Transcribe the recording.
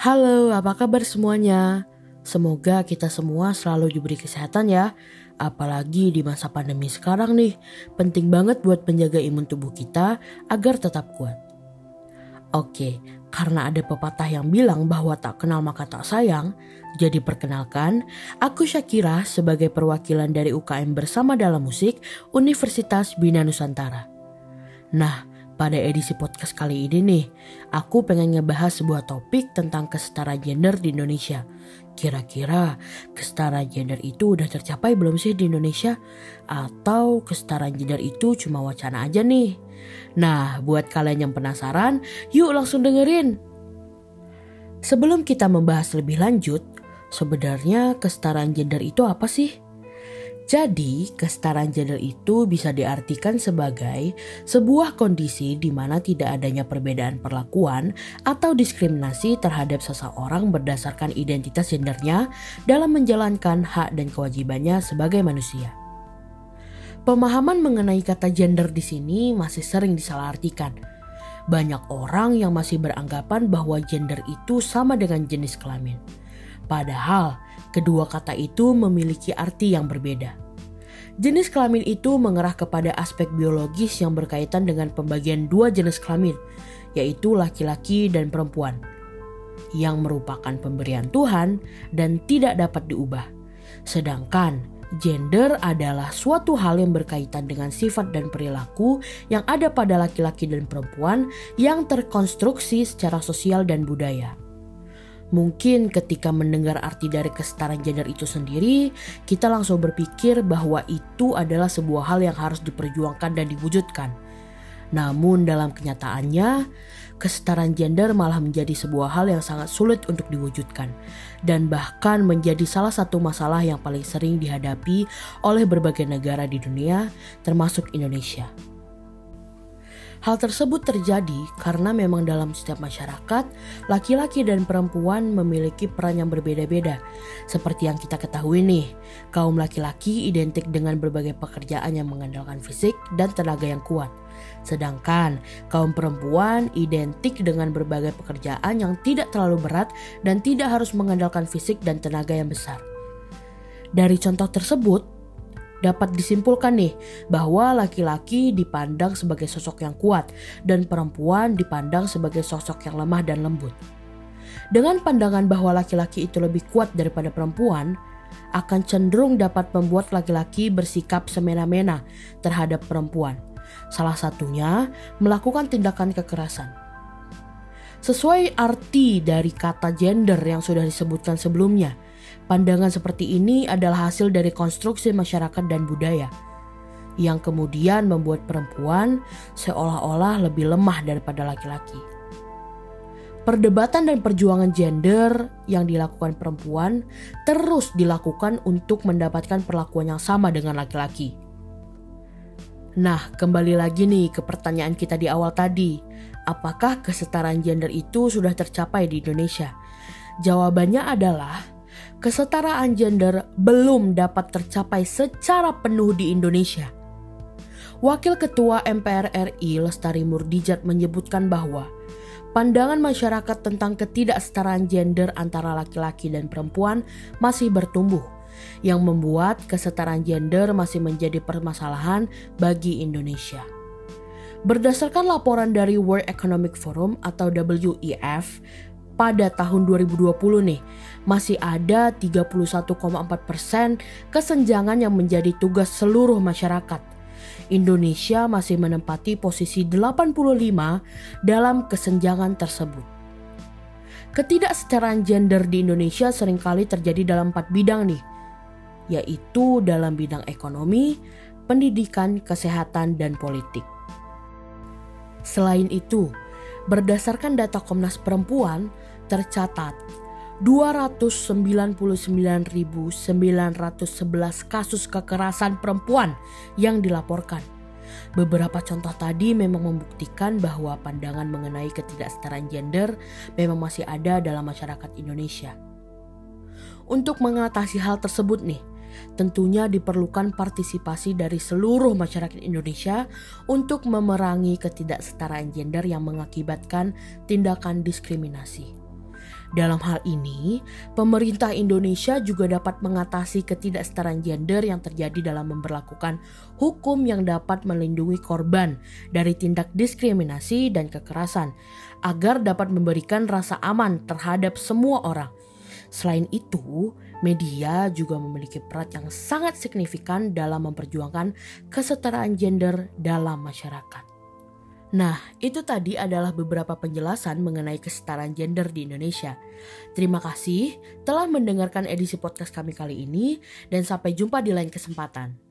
Halo, apa kabar semuanya? Semoga kita semua selalu diberi kesehatan ya. Apalagi di masa pandemi sekarang nih, penting banget buat menjaga imun tubuh kita agar tetap kuat. Oke, karena ada pepatah yang bilang bahwa tak kenal maka tak sayang, jadi perkenalkan, aku Shakira sebagai perwakilan dari UKM Bersama Dalam Musik Universitas Bina Nusantara. Nah, pada edisi podcast kali ini nih, aku pengen ngebahas sebuah topik tentang kesetaraan gender di Indonesia. Kira-kira kesetaraan gender itu udah tercapai belum sih di Indonesia? Atau kesetaraan gender itu cuma wacana aja nih? Nah, buat kalian yang penasaran, yuk langsung dengerin. Sebelum kita membahas lebih lanjut, sebenarnya kesetaraan gender itu apa sih? Jadi, kesetaraan gender itu bisa diartikan sebagai sebuah kondisi di mana tidak adanya perbedaan perlakuan atau diskriminasi terhadap seseorang berdasarkan identitas gendernya dalam menjalankan hak dan kewajibannya sebagai manusia. Pemahaman mengenai kata gender di sini masih sering disalahartikan. Banyak orang yang masih beranggapan bahwa gender itu sama dengan jenis kelamin. Padahal, kedua kata itu memiliki arti yang berbeda. Jenis kelamin itu mengarah kepada aspek biologis yang berkaitan dengan pembagian dua jenis kelamin, yaitu laki-laki dan perempuan, yang merupakan pemberian Tuhan dan tidak dapat diubah. Sedangkan, gender adalah suatu hal yang berkaitan dengan sifat dan perilaku yang ada pada laki-laki dan perempuan yang terkonstruksi secara sosial dan budaya. Mungkin ketika mendengar arti dari kesetaraan gender itu sendiri, kita langsung berpikir bahwa itu adalah sebuah hal yang harus diperjuangkan dan diwujudkan. Namun dalam kenyataannya, kesetaraan gender malah menjadi sebuah hal yang sangat sulit untuk diwujudkan, dan bahkan menjadi salah satu masalah yang paling sering dihadapi oleh berbagai negara di dunia, termasuk Indonesia. Hal tersebut terjadi karena memang dalam setiap masyarakat, laki-laki dan perempuan memiliki peran yang berbeda-beda. Seperti yang kita ketahui nih, kaum laki-laki identik dengan berbagai pekerjaan yang mengandalkan fisik dan tenaga yang kuat. Sedangkan kaum perempuan identik dengan berbagai pekerjaan yang tidak terlalu berat dan tidak harus mengandalkan fisik dan tenaga yang besar. Dari contoh tersebut, dapat disimpulkan nih bahwa laki-laki dipandang sebagai sosok yang kuat dan perempuan dipandang sebagai sosok yang lemah dan lembut. Dengan pandangan bahwa laki-laki itu lebih kuat daripada perempuan, akan cenderung dapat membuat laki-laki bersikap semena-mena terhadap perempuan. Salah satunya melakukan tindakan kekerasan. Sesuai arti dari kata gender yang sudah disebutkan sebelumnya, pandangan seperti ini adalah hasil dari konstruksi masyarakat dan budaya yang kemudian membuat perempuan seolah-olah lebih lemah daripada laki-laki. Perdebatan dan perjuangan gender yang dilakukan perempuan terus dilakukan untuk mendapatkan perlakuan yang sama dengan laki-laki. Nah, kembali lagi nih ke pertanyaan kita di awal tadi. Apakah kesetaraan gender itu sudah tercapai di Indonesia? Jawabannya adalah kesetaraan gender belum dapat tercapai secara penuh di Indonesia. Wakil Ketua MPR RI Lestari Murdijat menyebutkan bahwa pandangan masyarakat tentang ketidaksetaraan gender antara laki-laki dan perempuan masih bertumbuh, yang membuat kesetaraan gender masih menjadi permasalahan bagi Indonesia. Berdasarkan laporan dari World Economic Forum atau WEF, pada tahun 2020 nih, masih ada 31,4% kesenjangan yang menjadi tugas seluruh masyarakat. Indonesia masih menempati posisi 85 dalam kesenjangan tersebut. Ketidaksetaraan gender di Indonesia seringkali terjadi dalam 4 bidang nih, yaitu dalam bidang ekonomi, pendidikan, kesehatan, dan politik. Selain itu, berdasarkan data Komnas Perempuan, tercatat 299.911 kasus kekerasan perempuan yang dilaporkan. Beberapa contoh tadi memang membuktikan bahwa pandangan mengenai ketidaksetaraan gender memang masih ada dalam masyarakat Indonesia. Untuk mengatasi hal tersebut nih, tentunya diperlukan partisipasi dari seluruh masyarakat Indonesia untuk memerangi ketidaksetaraan gender yang mengakibatkan tindakan diskriminasi. Dalam hal ini, pemerintah Indonesia juga dapat mengatasi ketidaksetaraan gender yang terjadi dalam memberlakukan hukum yang dapat melindungi korban dari tindak diskriminasi dan kekerasan, agar dapat memberikan rasa aman terhadap semua orang. Selain itu, media juga memiliki peran yang sangat signifikan dalam memperjuangkan kesetaraan gender dalam masyarakat. Nah, itu tadi adalah beberapa penjelasan mengenai kesetaraan gender di Indonesia. Terima kasih telah mendengarkan edisi podcast kami kali ini, dan sampai jumpa di lain kesempatan.